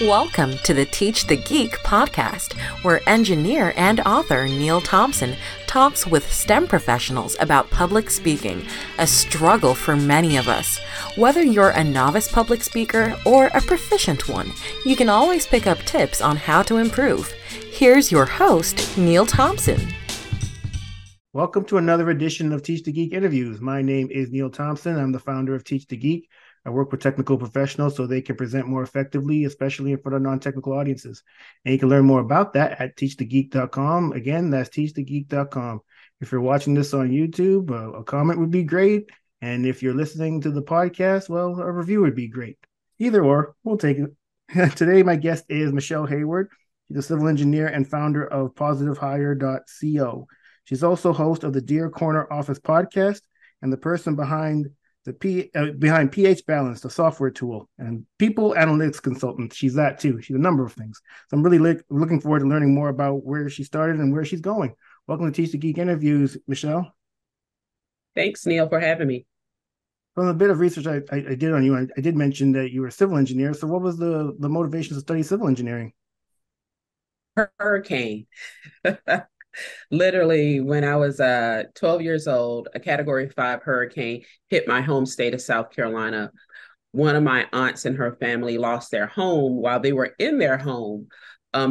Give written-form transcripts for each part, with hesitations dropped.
Welcome to the Teach the Geek podcast, where engineer and author Neil Thompson talks with STEM professionals about public speaking, a struggle for many of us. Whether you're a novice public speaker or a proficient one, you can always pick up tips on how to improve. Here's your host, Neil Thompson. Welcome to another edition of Teach the Geek Interviews. My name is Neil Thompson. I'm the founder of Teach the Geek. I work with technical professionals so they can present more effectively, especially in front of non-technical audiences. And you can learn more about that at teachthegeek.com. Again, that's teachthegeek.com. If you're watching this on YouTube, a comment would be great. And if you're listening to the podcast, well, a review would be great. Either or, we'll take it. Today, my guest is Michelle Hayward. She's a civil engineer and founder of PositiveHire.co. She's also host of the Dear Corner Office podcast and the person behind behind pH Balance, the software tool, and People Analytics consultant. She's that too. She's a number of things. So I'm really looking forward to learning more about where she started and where she's going. Welcome to Teach the Geek Interviews, Michelle. Thanks, Neil, for having me. From a bit of research I did on you, I did mention that you were a civil engineer. So what was the motivation to study civil engineering? Hurricane. Literally, when I was 12 years old, a Category 5 hurricane hit my home state of South Carolina. One of my aunts and her family lost their home while they were in their home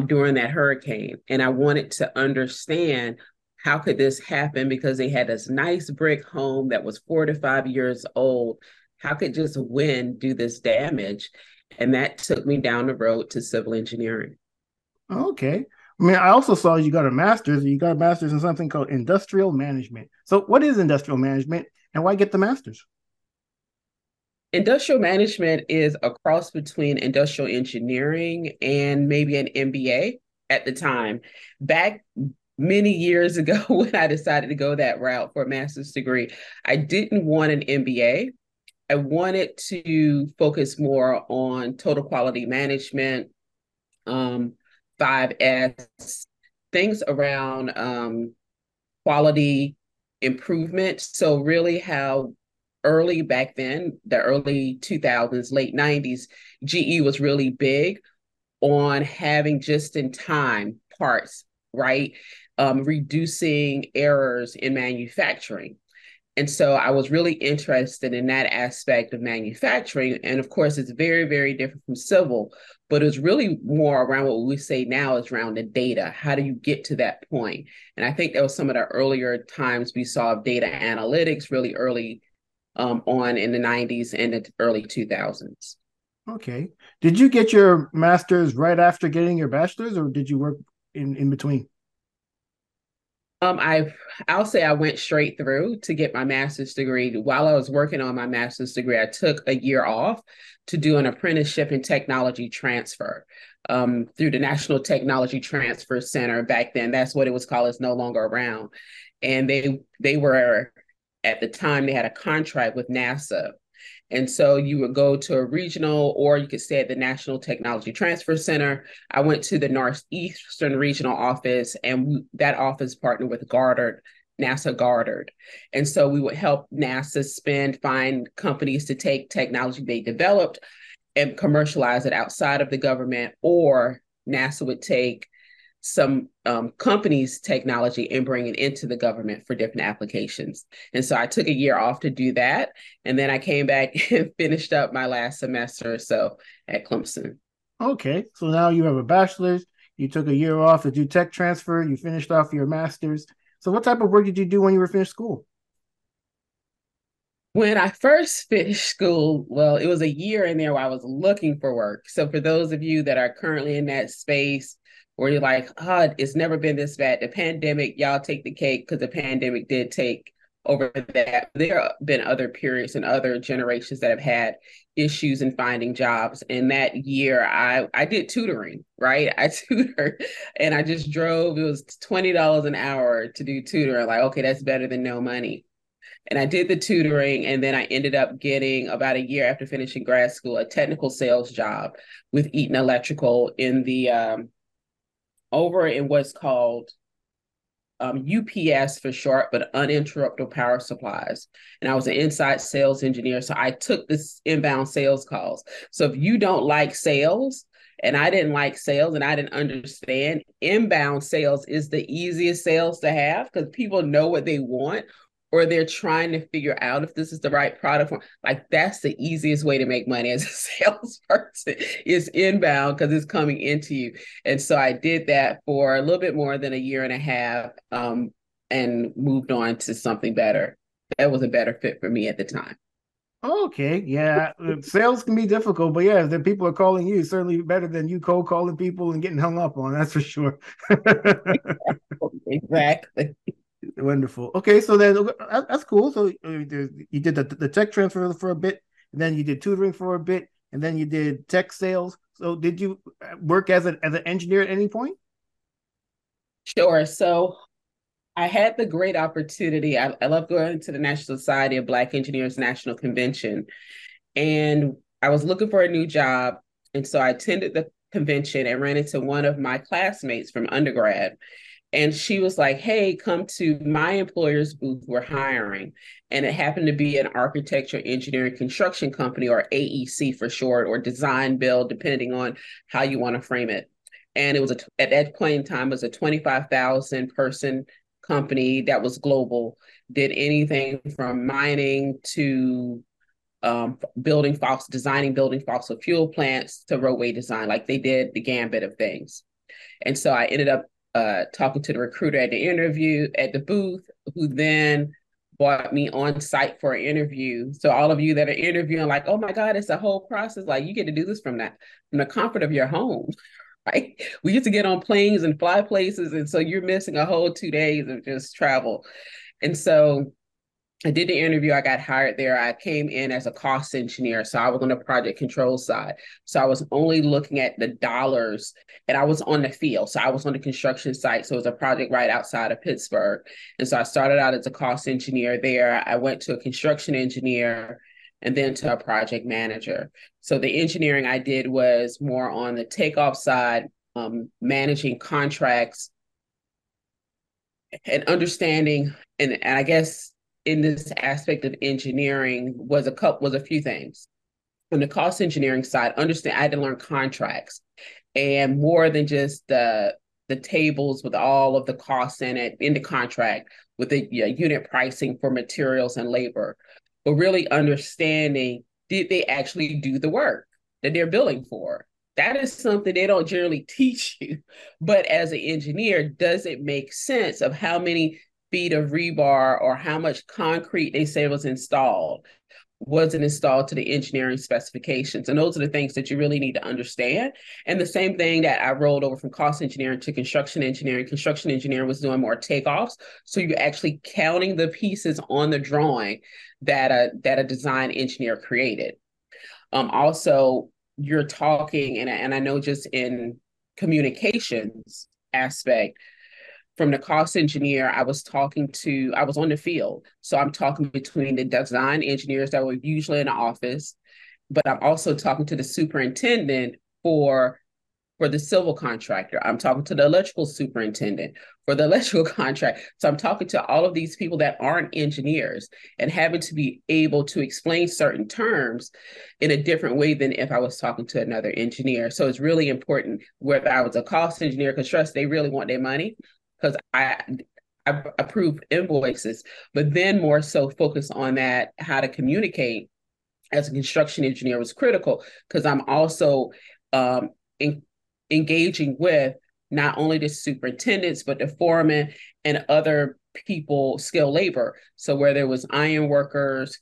during that hurricane. And I wanted to understand, how could this happen? Because they had this nice brick home that was 4 to 5 years old. How could just wind do this damage? And that took me down the road to civil engineering. Okay. I mean, I also saw you got a master's. You got a master's in something called industrial management. So what is industrial management and why get the master's? Industrial management is a cross between industrial engineering and maybe an MBA at the time. Back many years ago, when I decided to go that route for a master's degree, I didn't want an MBA. I wanted to focus more on total quality management, 5S, things around quality improvement. So really how early back then, the early 2000s, late 90s, GE was really big on having just-in-time parts, right? Reducing errors in manufacturing. And so I was really interested in that aspect of manufacturing. And of course, it's very, very different from civil, but it's really more around what we say now is around the data. How do you get to that point? And I think that was some of the earlier times we saw of data analytics really early on in the 90s and the early 2000s. Okay. Did you get your master's right after getting your bachelor's, or did you work in between? I'll say I went straight through to get my master's degree. While I was working on my master's degree, I took a year off to do an apprenticeship in technology transfer through the National Technology Transfer Center. Back then, that's what it was called. It's no longer around. And they were, at the time, they had a contract with NASA. And so you would go to a regional, or you could stay at the National Technology Transfer Center. I went to the Northeastern Regional Office, and that office partnered with Goddard, NASA Goddard. And so we would help NASA find companies to take technology they developed and commercialize it outside of the government, or NASA would take some companies' technology and bring it into the government for different applications. And so I took a year off to do that. And then I came back and finished up my last semester or so at Clemson. Okay. So now you have a bachelor's, you took a year off to do tech transfer, you finished off your master's. So what type of work did you do when you were finished school? When I first finished school, well, it was a year in there where I was looking for work. So for those of you that are currently in that space, or you're like, it's never been this bad. The pandemic, y'all take the cake, because the pandemic did take over that. There have been other periods and other generations that have had issues in finding jobs. And that year, I did tutoring, right? I tutored, and I just drove. It was $20 an hour to do tutoring. Like, okay, that's better than no money. And I did the tutoring, and then I ended up getting, about a year after finishing grad school, a technical sales job with Eaton Electrical in the... over in what's called UPS for short, but uninterruptible power supplies. And I was an inside sales engineer. So I took this inbound sales calls. So if you don't like sales, And I didn't like sales and I didn't understand. Inbound sales is the easiest sales to have because people know what they want or they're trying to figure out if this is the right product. Like that's the easiest way to make money as a salesperson is inbound because it's coming into you. And so I did that for a little bit more than a year and a half and moved on to something better. That was a better fit for me at the time. Okay, yeah, sales can be difficult, but yeah, if the people are calling you, certainly better than you cold calling people and getting hung up on, that's for sure. Exactly. Wonderful. Okay, so then that's cool. So you did the tech transfer for a bit, and then you did tutoring for a bit, and then you did tech sales. So did you work as an engineer at any point? Sure. So I had the great opportunity. I love going to the National Society of Black Engineers National Convention. And I was looking for a new job. And so I attended the convention and ran into one of my classmates from undergrad. And she was like, hey, come to my employer's booth. We're hiring. And it happened to be an architecture, engineering, construction company, or AEC for short, or design build, depending on how you want to frame it. And it was at that point in time, it was a 25,000 person company that was global, did anything from mining to designing fossil fuel plants to roadway design. Like they did the gambit of things. And so I ended up talking to the recruiter at the interview at the booth, who then brought me on site for an interview. So all of you that are interviewing, like, oh my God, it's a whole process. Like you get to do this from the comfort of your home. Right? We used to get on planes and fly places. And so you're missing a whole 2 days of just travel. And so I did the interview. I got hired there. I came in as a cost engineer. So I was on the project control side. So I was only looking at the dollars and I was on the field. So I was on the construction site. So it was a project right outside of Pittsburgh. And so I started out as a cost engineer there. I went to a construction engineer and then to a project manager. So the engineering I did was more on the takeoff side, managing contracts and understanding. And I guess in this aspect of engineering was a few things. On the cost engineering side, I had to learn contracts and more than just the tables with all of the costs in it, in the contract with the unit pricing for materials and labor. But really understanding, did they actually do the work that they're billing for? That is something they don't generally teach you. But as an engineer, does it make sense of how many feet of rebar or how much concrete they say was installed? Wasn't installed to the engineering specifications? And those are the things that you really need to understand. And the same thing that I rolled over from cost engineering to construction engineering. Construction engineering was doing more takeoffs. So you're actually counting the pieces on the drawing that a design engineer created. Also, you're talking, and I know just in communications aspect, from the cost engineer, I was on the field. So I'm talking between the design engineers that were usually in the office, but I'm also talking to the superintendent for the civil contractor. I'm talking to the electrical superintendent for the electrical contract. So I'm talking to all of these people that aren't engineers and having to be able to explain certain terms in a different way than if I was talking to another engineer. So it's really important whether I was a cost engineer, because trust, they really want their money. Because I approve invoices, but then more so focus on that, how to communicate as a construction engineer was critical, because I'm also engaging with not only the superintendents, but the foremen and other people, skilled labor. So where there was iron workers,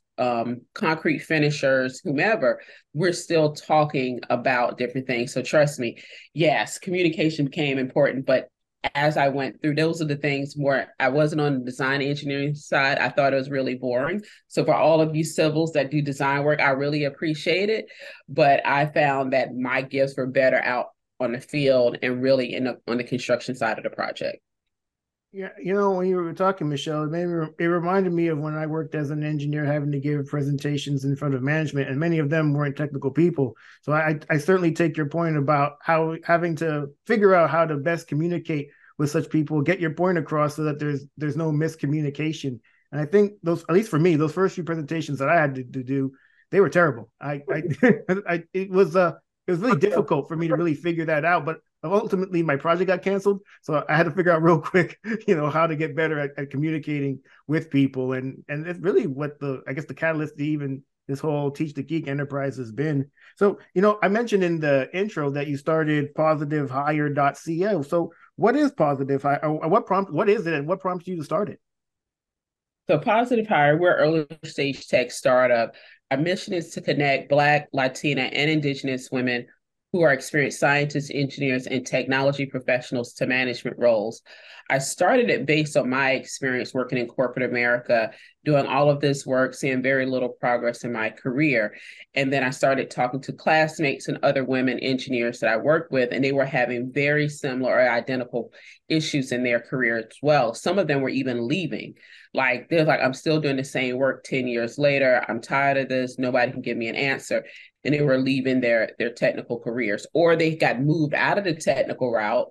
concrete finishers, whomever, we're still talking about different things. So trust me, yes, communication became important, but as I went through, those are the things where I wasn't on the design engineering side. I thought it was really boring. So for all of you civils that do design work, I really appreciate it. But I found that my gifts were better out on the field and really on the construction side of the project. Yeah, you know, when you were talking, Michelle, it reminded me of when I worked as an engineer having to give presentations in front of management, and many of them weren't technical people. So I certainly take your point about how having to figure out how to best communicate with such people, get your point across so that there's no miscommunication. And I think those, at least for me, those first few presentations that I had to do, they were terrible. I it was It was really difficult for me to really figure that out, but ultimately my project got canceled. So I had to figure out real quick, you know, how to get better at communicating with people. And that's really what the, I guess, the catalyst to even this whole Teach the Geek enterprise has been. So, you know, I mentioned in the intro that you started PositiveHire.co. So what is PositiveHire? What is it, and what prompts you to start it? So PositiveHire, we're an early stage tech startup. Our mission is to connect Black, Latina, and Indigenous women who are experienced scientists, engineers, and technology professionals to management roles. I started it based on my experience working in corporate America, doing all of this work, seeing very little progress in my career. And then I started talking to classmates and other women engineers that I worked with, and they were having very similar or identical issues in their career as well. Some of them were even leaving. Like, they're like, I'm still doing the same work 10 years later. I'm tired of this. Nobody can give me an answer. And they were leaving their technical careers, or they got moved out of the technical route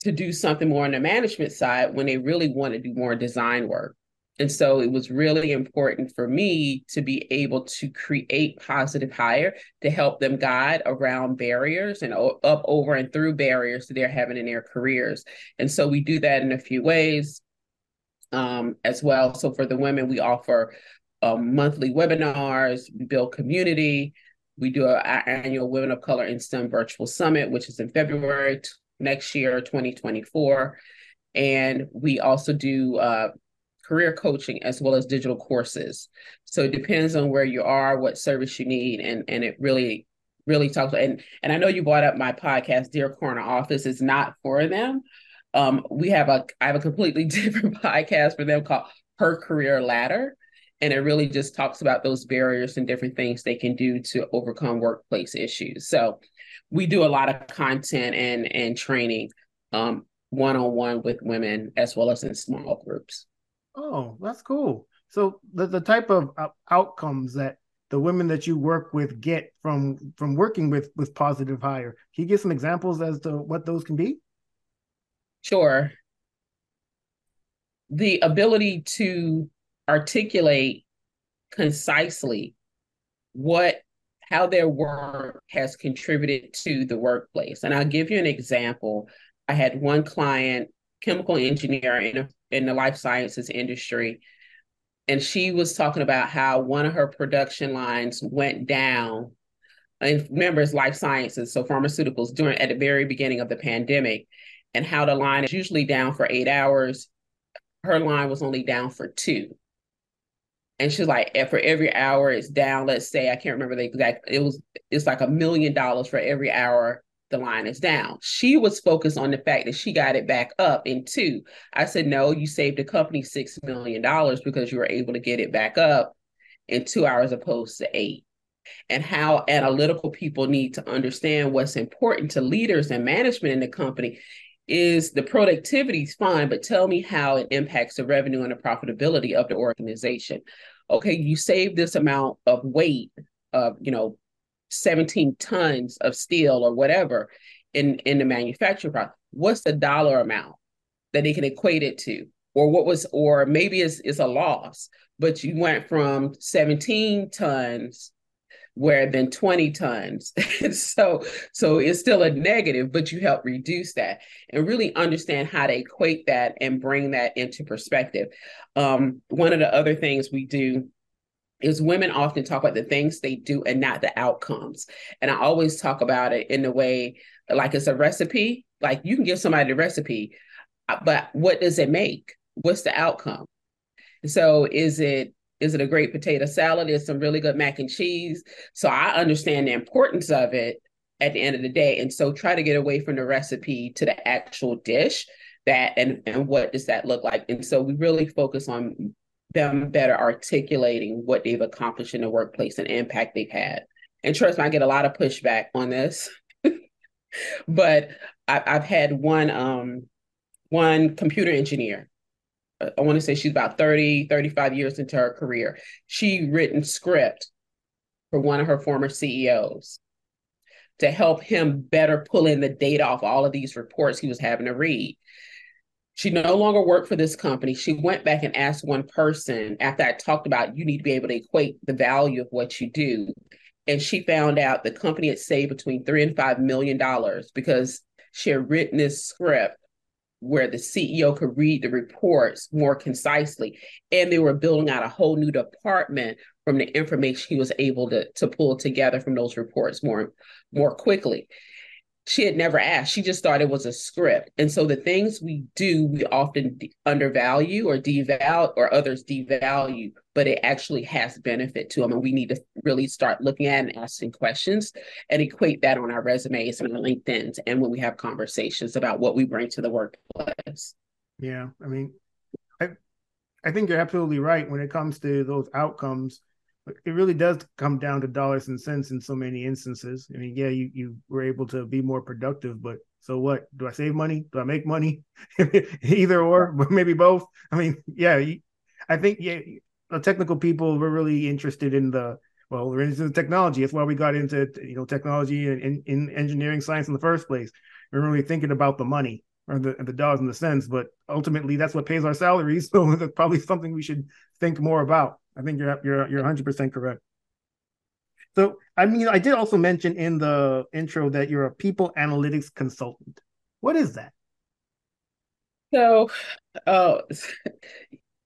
to do something more on the management side when they really wanted to do more design work. And so it was really important for me to be able to create PositiveHire to help them guide around barriers and up, over, and through barriers that they're having in their careers. And so we do that in a few ways as well. So for the women, we offer monthly webinars, we build community. We do our annual Women of Color in STEM Virtual Summit, which is in February next year, 2024. And we also do career coaching as well as digital courses. So it depends on where you are, what service you need, and it really, really talks. And I know you brought up my podcast, Dear Corner Office. It's not for them. I have a completely different podcast for them called Her Career Ladder. And it really just talks about those barriers and different things they can do to overcome workplace issues. So we do a lot of content and training one-on-one with women as well as in small groups. Oh, that's cool. So the type of outcomes that the women that you work with get from working with PositiveHire, can you give some examples as to what those can be? Sure. The ability to articulate concisely how their work has contributed to the workplace. And I'll give you an example. I had one client, chemical engineer in the life sciences industry, and she was talking about how one of her production lines went down. And remember, it's life sciences, so pharmaceuticals, at the very beginning of the pandemic, and how the line is usually down for 8 hours. Her line was only down for 2. And she's like, for every hour it's down, let's say, I can't remember the exact, it's like $1 million for every hour the line is down. She was focused on the fact that she got it back up in 2. I said, no, you saved the company $6 million because you were able to get it back up in 2 hours opposed to 8. And how analytical people need to understand what's important to leaders and management in the company is the productivity's fine, but tell me how it impacts the revenue and the profitability of the organization. Okay, you save this amount of weight of, 17 tons of steel or whatever in the manufacturing process. What's the dollar amount that they can equate it to? Or maybe it's a loss, but you went from 17 tons where it had been 20 tons. so it's still a negative, but you help reduce that and really understand how to equate that and bring that into perspective. One of the other things we do is women often talk about the things they do and not the outcomes. And I always talk about it in a way like it's a recipe. Like, you can give somebody the recipe, but what does it make? What's the outcome? So is it a great potato salad? Is some really good mac and cheese? So I understand the importance of it at the end of the day. And so try to get away from the recipe to the actual dish, and what does that look like? And so we really focus on them better articulating what they've accomplished in the workplace and impact they've had. And trust me, I get a lot of pushback on this, but I've had one computer engineer, I want to say she's about 30, 35 years into her career. She written script for one of her former CEOs to help him better pull in the data off all of these reports he was having to read. She no longer worked for this company. She went back and asked one person after I talked about, you need to be able to equate the value of what you do. And she found out the company had saved between $3 and $5 million because she had written this script where the CEO could read the reports more concisely. And they were building out a whole new department from the information he was able to pull together from those reports more quickly. She had never asked. She just thought it was a script. And so the things we do, we often undervalue or devalue, or others devalue, but it actually has benefit to them. And we need to really start looking at and asking questions and equate that on our resumes and LinkedIn's, and when we have conversations about what we bring to the workplace. Yeah. I mean, I think you're absolutely right when it comes to those outcomes. It really does come down to dollars and cents in so many instances. I mean, yeah, you were able to be more productive, but so what? Do I save money? Do I make money? Either or, but maybe both. I mean, yeah, I think the technical people were really interested in we're interested in technology. That's why we got into technology and in engineering science in the first place. We were really thinking about the money or the dollars and the cents, but ultimately that's what pays our salaries. So that's probably something we should think more about. I think you're 100% correct. So, I mean, I did also mention in the intro that you're a people analytics consultant. What is that? So,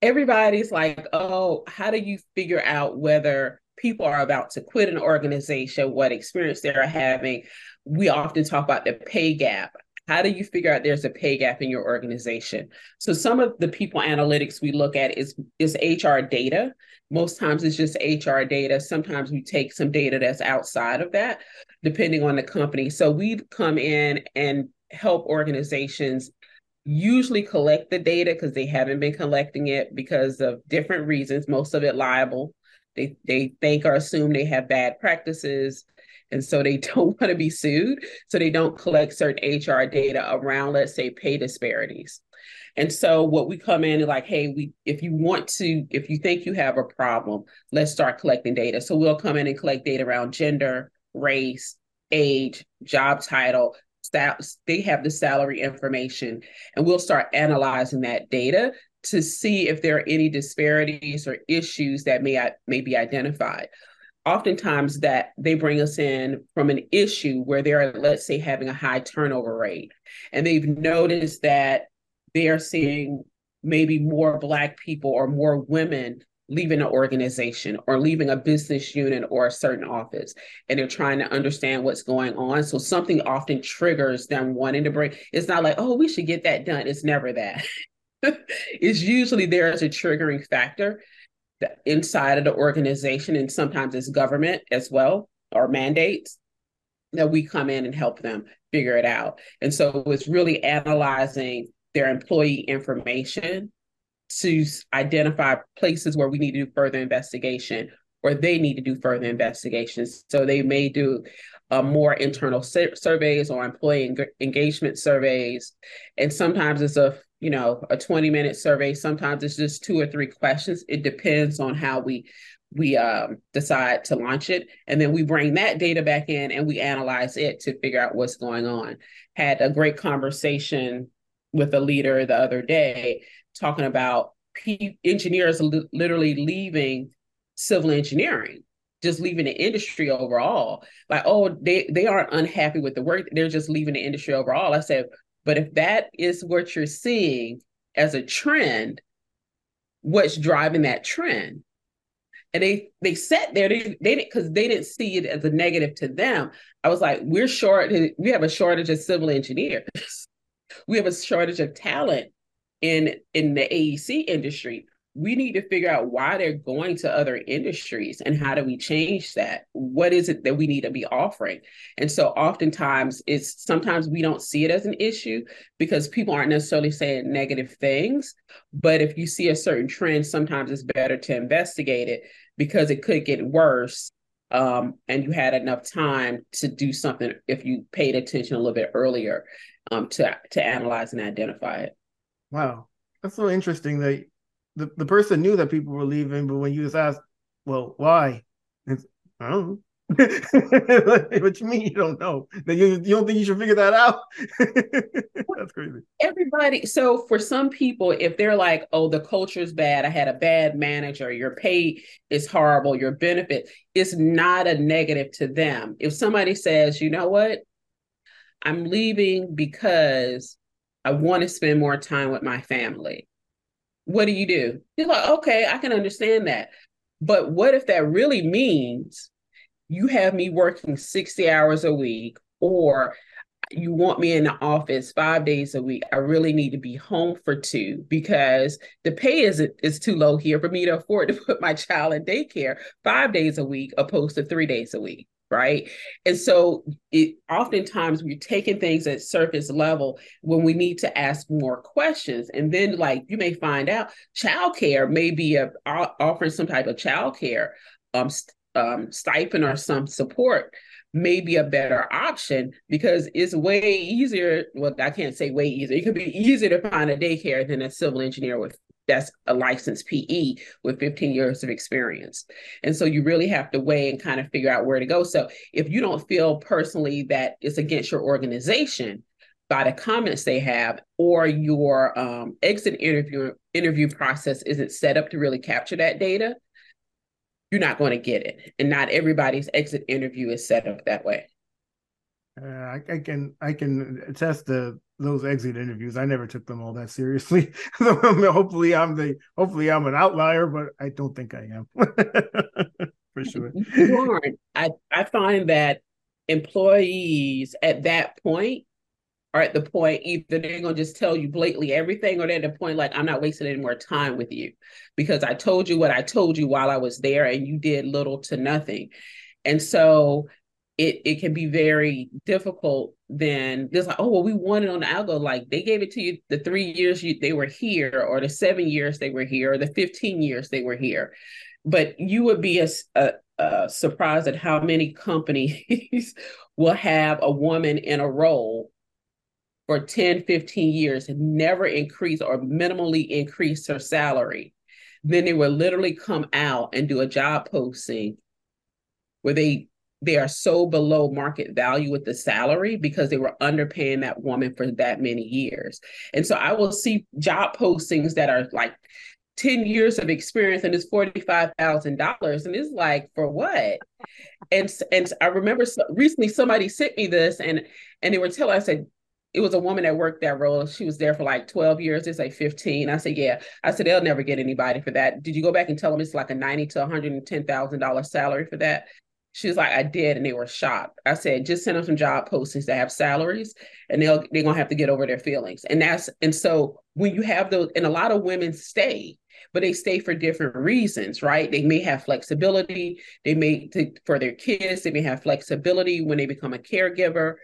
everybody's like, oh, how do you figure out whether people are about to quit an organization, what experience they're having? We often talk about the pay gap. How do you figure out there's a pay gap in your organization? So some of the people analytics we look at is HR data. Most times it's just HR data. Sometimes we take some data that's outside of that, depending on the company. So we come in and help organizations usually collect the data because they haven't been collecting it because of different reasons, most of it liable. They think or assume they have bad practices, and so they don't want to be sued. So they don't collect certain HR data around, let's say, pay disparities. And so what we come in and like, hey, if you think you have a problem, let's start collecting data. So we'll come in and collect data around gender, race, age, job title. They have the salary information, and we'll start analyzing that data to see if there are any disparities or issues that may be identified. Oftentimes that they bring us in from an issue where they're, let's say, having a high turnover rate, and they've noticed that they're seeing maybe more Black people or more women leaving an organization or leaving a business unit or a certain office, and they're trying to understand what's going on. So something often triggers them wanting to break. It's not like, oh, we should get that done. It's never that. It's usually there is a triggering factor inside of the organization, and sometimes it's government as well, or mandates, that we come in and help them figure it out. And so it's really analyzing their employee information to identify places where we need to do further investigation, or they need to do further investigations. So they may do more internal surveys or employee engagement surveys. And sometimes it's a 20-minute survey. Sometimes it's just 2 or 3 questions. It depends on how we decide to launch it. And then we bring that data back in and we analyze it to figure out what's going on. Had a great conversation with a leader the other day talking about engineers literally leaving civil engineering, just leaving the industry overall. Like, oh, they aren't unhappy with the work. They're just leaving the industry overall. I said, but if that is what you're seeing as a trend, what's driving that trend? And they sat there, they didn't, because they didn't see it as a negative to them. I was like, we have a shortage of civil engineers. We have a shortage of talent in the AEC industry. We need to figure out why they're going to other industries and how do we change that? What is it that we need to be offering? And so oftentimes sometimes we don't see it as an issue because people aren't necessarily saying negative things. But if you see a certain trend, sometimes it's better to investigate it because it could get worse. And you had enough time to do something if you paid attention a little bit earlier to analyze and identify it. Wow. That's so interesting that the person knew that people were leaving, but when you just asked, well, why? It's, I don't know. What you mean you don't know? You don't think you should figure that out? That's crazy. Everybody. So for some people, if they're like, oh, the culture's bad, I had a bad manager, your pay is horrible, your benefit, it's not a negative to them. If somebody says, you know what, I'm leaving because I want to spend more time with my family, what do you do? You're like, okay, I can understand that. But what if that really means you have me working 60 hours a week, or you want me in the office 5 days a week? I really need to be home for 2 because the pay is too low here for me to afford to put my child in daycare 5 days a week opposed to 3 days a week, right? And so it oftentimes we're taking things at surface level when we need to ask more questions. And then, like, you may find out childcare may be offering some type of childcare stipend or some support may be a better option, because it's way easier. Well, I can't say way easier. It could be easier to find a daycare than a civil engineer that's a licensed PE with 15 years of experience. And so you really have to weigh and kind of figure out where to go. So if you don't feel personally that it's against your organization by the comments they have, or your exit interview process isn't set up to really capture that data, you're not going to get it. And not everybody's exit interview is set up that way. I can attest to those exit interviews. I never took them all that seriously. Hopefully I'm an outlier, but I don't think I am. For sure. You aren't. I find that employees at that point are at the point either they're going to just tell you blatantly everything, or they're at the point like, I'm not wasting any more time with you because I told you what I told you while I was there and you did little to nothing. And so it can be very difficult. Then there's like, oh, well, we won it on the algo. Like, they gave it to you the 3 years they were here, or the 7 years they were here, or the 15 years they were here. But you would be surprised at how many companies will have a woman in a role for 10, 15 years and never increase or minimally increase her salary. Then they will literally come out and do a job posting where they are so below market value with the salary because they were underpaying that woman for that many years. And so I will see job postings that are like 10 years of experience and it's $45,000. And it's like, for what? And I remember recently somebody sent me this and they were telling, I said, it was a woman that worked that role. She was there for like 12 years. It's like 15. I said, yeah. I said, they'll never get anybody for that. Did you go back and tell them it's like a $90,000 to $110,000 salary for that? She was like, I did. And they were shocked. I said, just send them some job postings that have salaries and they're going to have to get over their feelings. And so when you have those, and a lot of women stay, but they stay for different reasons, right? They may have flexibility. They may, for their kids, they may have flexibility when they become a caregiver.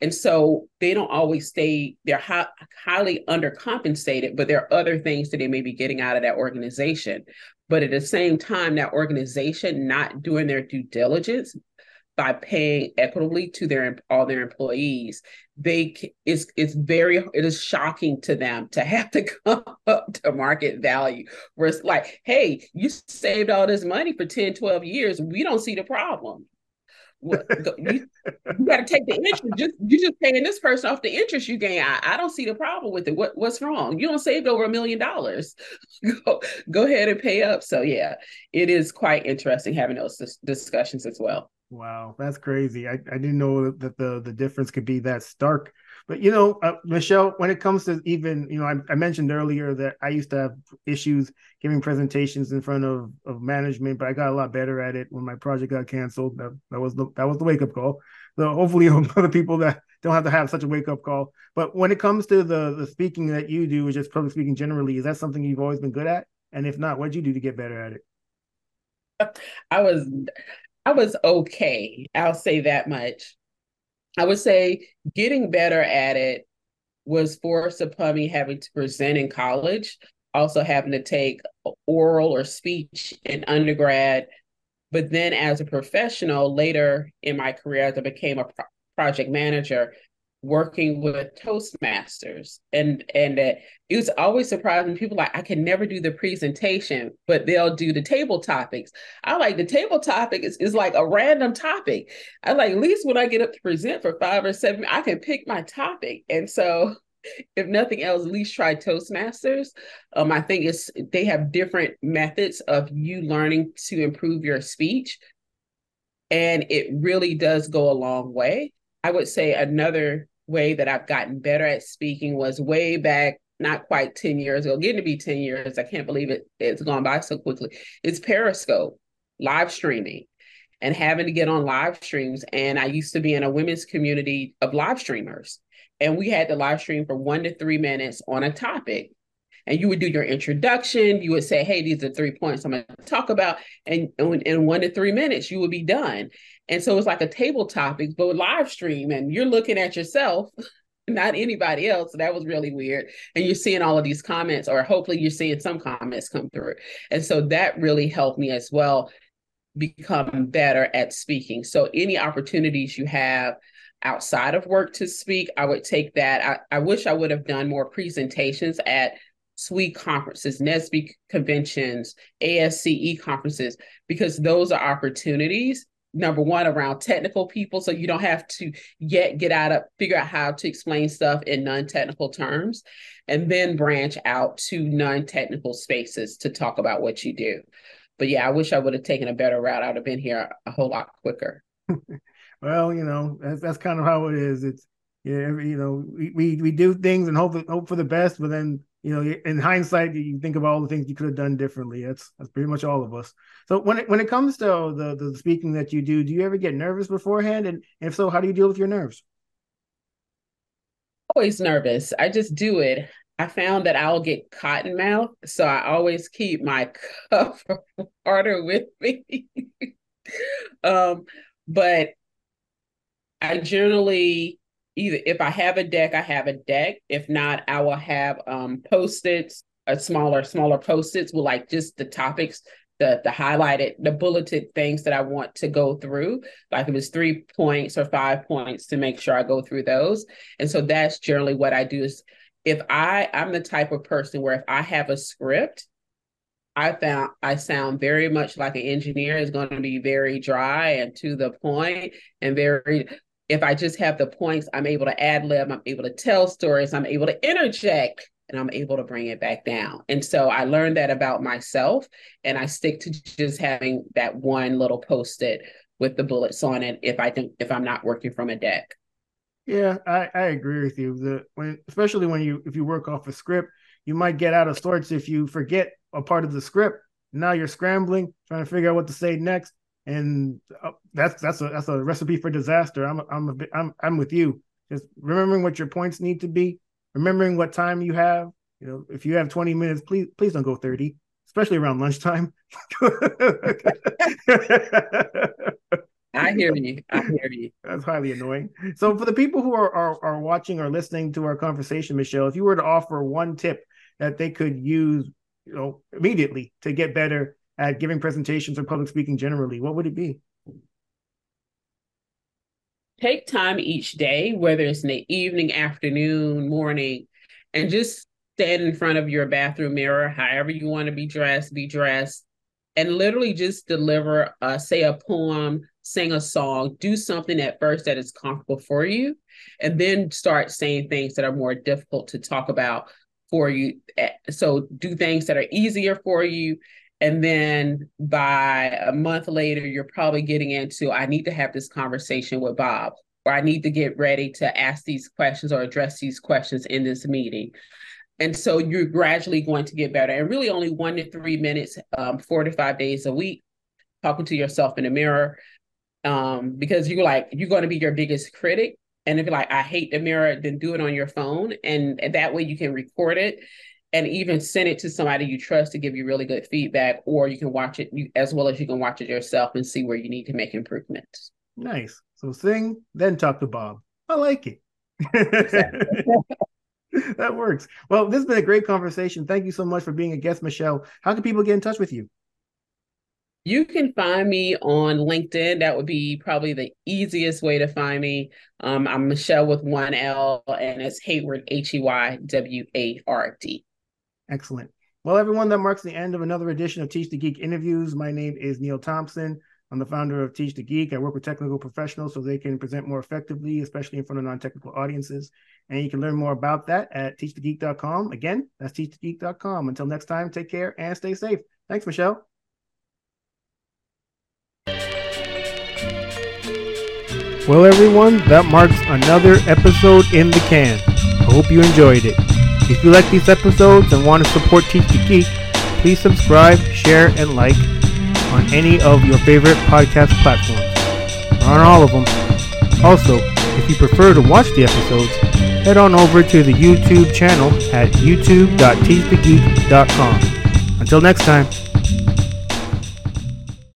And so they don't always stay, they're highly undercompensated, but there are other things that they may be getting out of that organization. But at the same time, that organization not doing their due diligence by paying equitably to all their employees, it is shocking to them to have to come up to market value, where it's like, hey, you saved all this money for 10, 12 years. We don't see the problem. Well, you got to take the interest. You're just paying this person off the interest you gain. I don't see the problem with it. What's wrong? You don't saved over $1 million. Go ahead and pay up. So yeah, it is quite interesting having those discussions as well. Wow, that's crazy. I didn't know that the difference could be that stark. But you know, Michelle, when it comes to even, you know, I mentioned earlier that I used to have issues giving presentations in front of management, but I got a lot better at it when my project got canceled. That was the wake up call. So hopefully other people that don't have to have such a wake up call. But when it comes to the speaking that you do, just public speaking generally, is that something you've always been good at? And if not, what'd you do to get better at it? I was okay. I'll say that much. I would say getting better at it was forced upon me having to present in college, also having to take oral or speech in undergrad. But then as a professional later in my career, as I became a project manager, working with Toastmasters, and that it was always surprising. People like, I can never do the presentation, but they'll do the table topics. I like the table topic is like a random topic. I like, at least when I get up to present for 5 or 7, I can pick my topic. And so if nothing else, at least try Toastmasters. I think they have different methods of you learning to improve your speech, and it really does go a long way. I would say another way that I've gotten better at speaking was way back, not quite 10 years ago, getting to be 10 years. I can't believe it's gone by so quickly. It's Periscope, live streaming, and having to get on live streams. And I used to be in a women's community of live streamers, and we had to live stream for 1 to 3 minutes on a topic. And you would do your introduction. You would say, hey, these are 3 points I'm going to talk about. And in 1 to 3 minutes, you would be done. And so it's like a table topic, but live stream, and you're looking at yourself, not anybody else. So that was really weird. And you're seeing all of these comments, or hopefully you're seeing some comments come through. And so that really helped me as well become better at speaking. So any opportunities you have outside of work to speak, I would take that. I wish I would have done more presentations at SWE conferences, NSBE conventions, ASCE conferences, because those are opportunities, number one, around technical people. So you don't have to figure out how to explain stuff in non-technical terms, and then branch out to non-technical spaces to talk about what you do. But yeah, I wish I would have taken a better route. I would have been here a whole lot quicker. Well, you know, that's kind of how it is. It's, you know, we do things and hope for the best, but then, you know, in hindsight, you think of all the things you could have done differently. That's pretty much all of us. So when it comes to the speaking that you do you ever get nervous beforehand? And if so, how do you deal with your nerves? Always nervous. I just do it. I found that I'll get cotton mouth, so I always keep my cup of water with me. But I generally, either if I have a deck, I have a deck. If not, I will have Post-its, smaller Post-its with like just the topics, the highlighted, the bulleted things that I want to go through. Like if it's 3 points or 5 points, to make sure I go through those. And so that's generally what I do. Is if I'm the type of person where if I have a script, I sound very much like an engineer. Is going to be very dry and to the point, and very. If I just have the points, I'm able to ad lib, I'm able to tell stories, I'm able to interject, and I'm able to bring it back down. And so I learned that about myself, and I stick to just having that one little Post-it with the bullets on it if I'm not working from a deck. Yeah, I agree with you. Especially if you work off a script, you might get out of sorts if you forget a part of the script. Now you're scrambling, trying to figure out what to say next. And that's a recipe for disaster. I'm with you. Just remembering what your points need to be, remembering what time you have. You know, if you have 20 minutes, please don't go 30, especially around lunchtime. I hear you. That's highly annoying. So for the people who are watching or listening to our conversation, Michelle, if you were to offer one tip that they could use, you know, immediately to get better at giving presentations or public speaking generally, what would it be? Take time each day, whether it's in the evening, afternoon, morning, and just stand in front of your bathroom mirror, however you want to be dressed, and literally just deliver, say a poem, sing a song, do something at first that is comfortable for you, and then start saying things that are more difficult to talk about for you. So do things that are easier for you. And then by a month later, you're probably getting into, I need to have this conversation with Bob, or I need to get ready to ask these questions or address these questions in this meeting. And so you're gradually going to get better. And really only 1 to 3 minutes, 4 to 5 days a week, talking to yourself in the mirror, because you're going to be your biggest critic. And if you're like, I hate the mirror, then do it on your phone. And that way you can record it, and even send it to somebody you trust to give you really good feedback, or you can watch it as well as you can watch it yourself and see where you need to make improvements. Nice. So sing, then talk to Bob. I like it. Exactly. That works. Well, this has been a great conversation. Thank you so much for being a guest, Michelle. How can people get in touch with you? You can find me on LinkedIn. That would be probably the easiest way to find me. I'm Michelle with one L, and it's Hayward, H-E-Y-W-A-R-D. Excellent. Well, everyone, that marks the end of another edition of Teach the Geek Interviews. My name is Neil Thompson. I'm the founder of Teach the Geek. I work with technical professionals so they can present more effectively, especially in front of non-technical audiences. And you can learn more about that at teachthegeek.com. Again, that's teachthegeek.com. Until next time, take care and stay safe. Thanks, Michelle. Well, everyone, that marks another episode in the can. I hope you enjoyed it. If you like these episodes and want to support Teach the Geek, please subscribe, share, and like on any of your favorite podcast platforms. Or on all of them. Also, if you prefer to watch the episodes, head on over to the YouTube channel at youtube.teachthegeek.com. Until next time.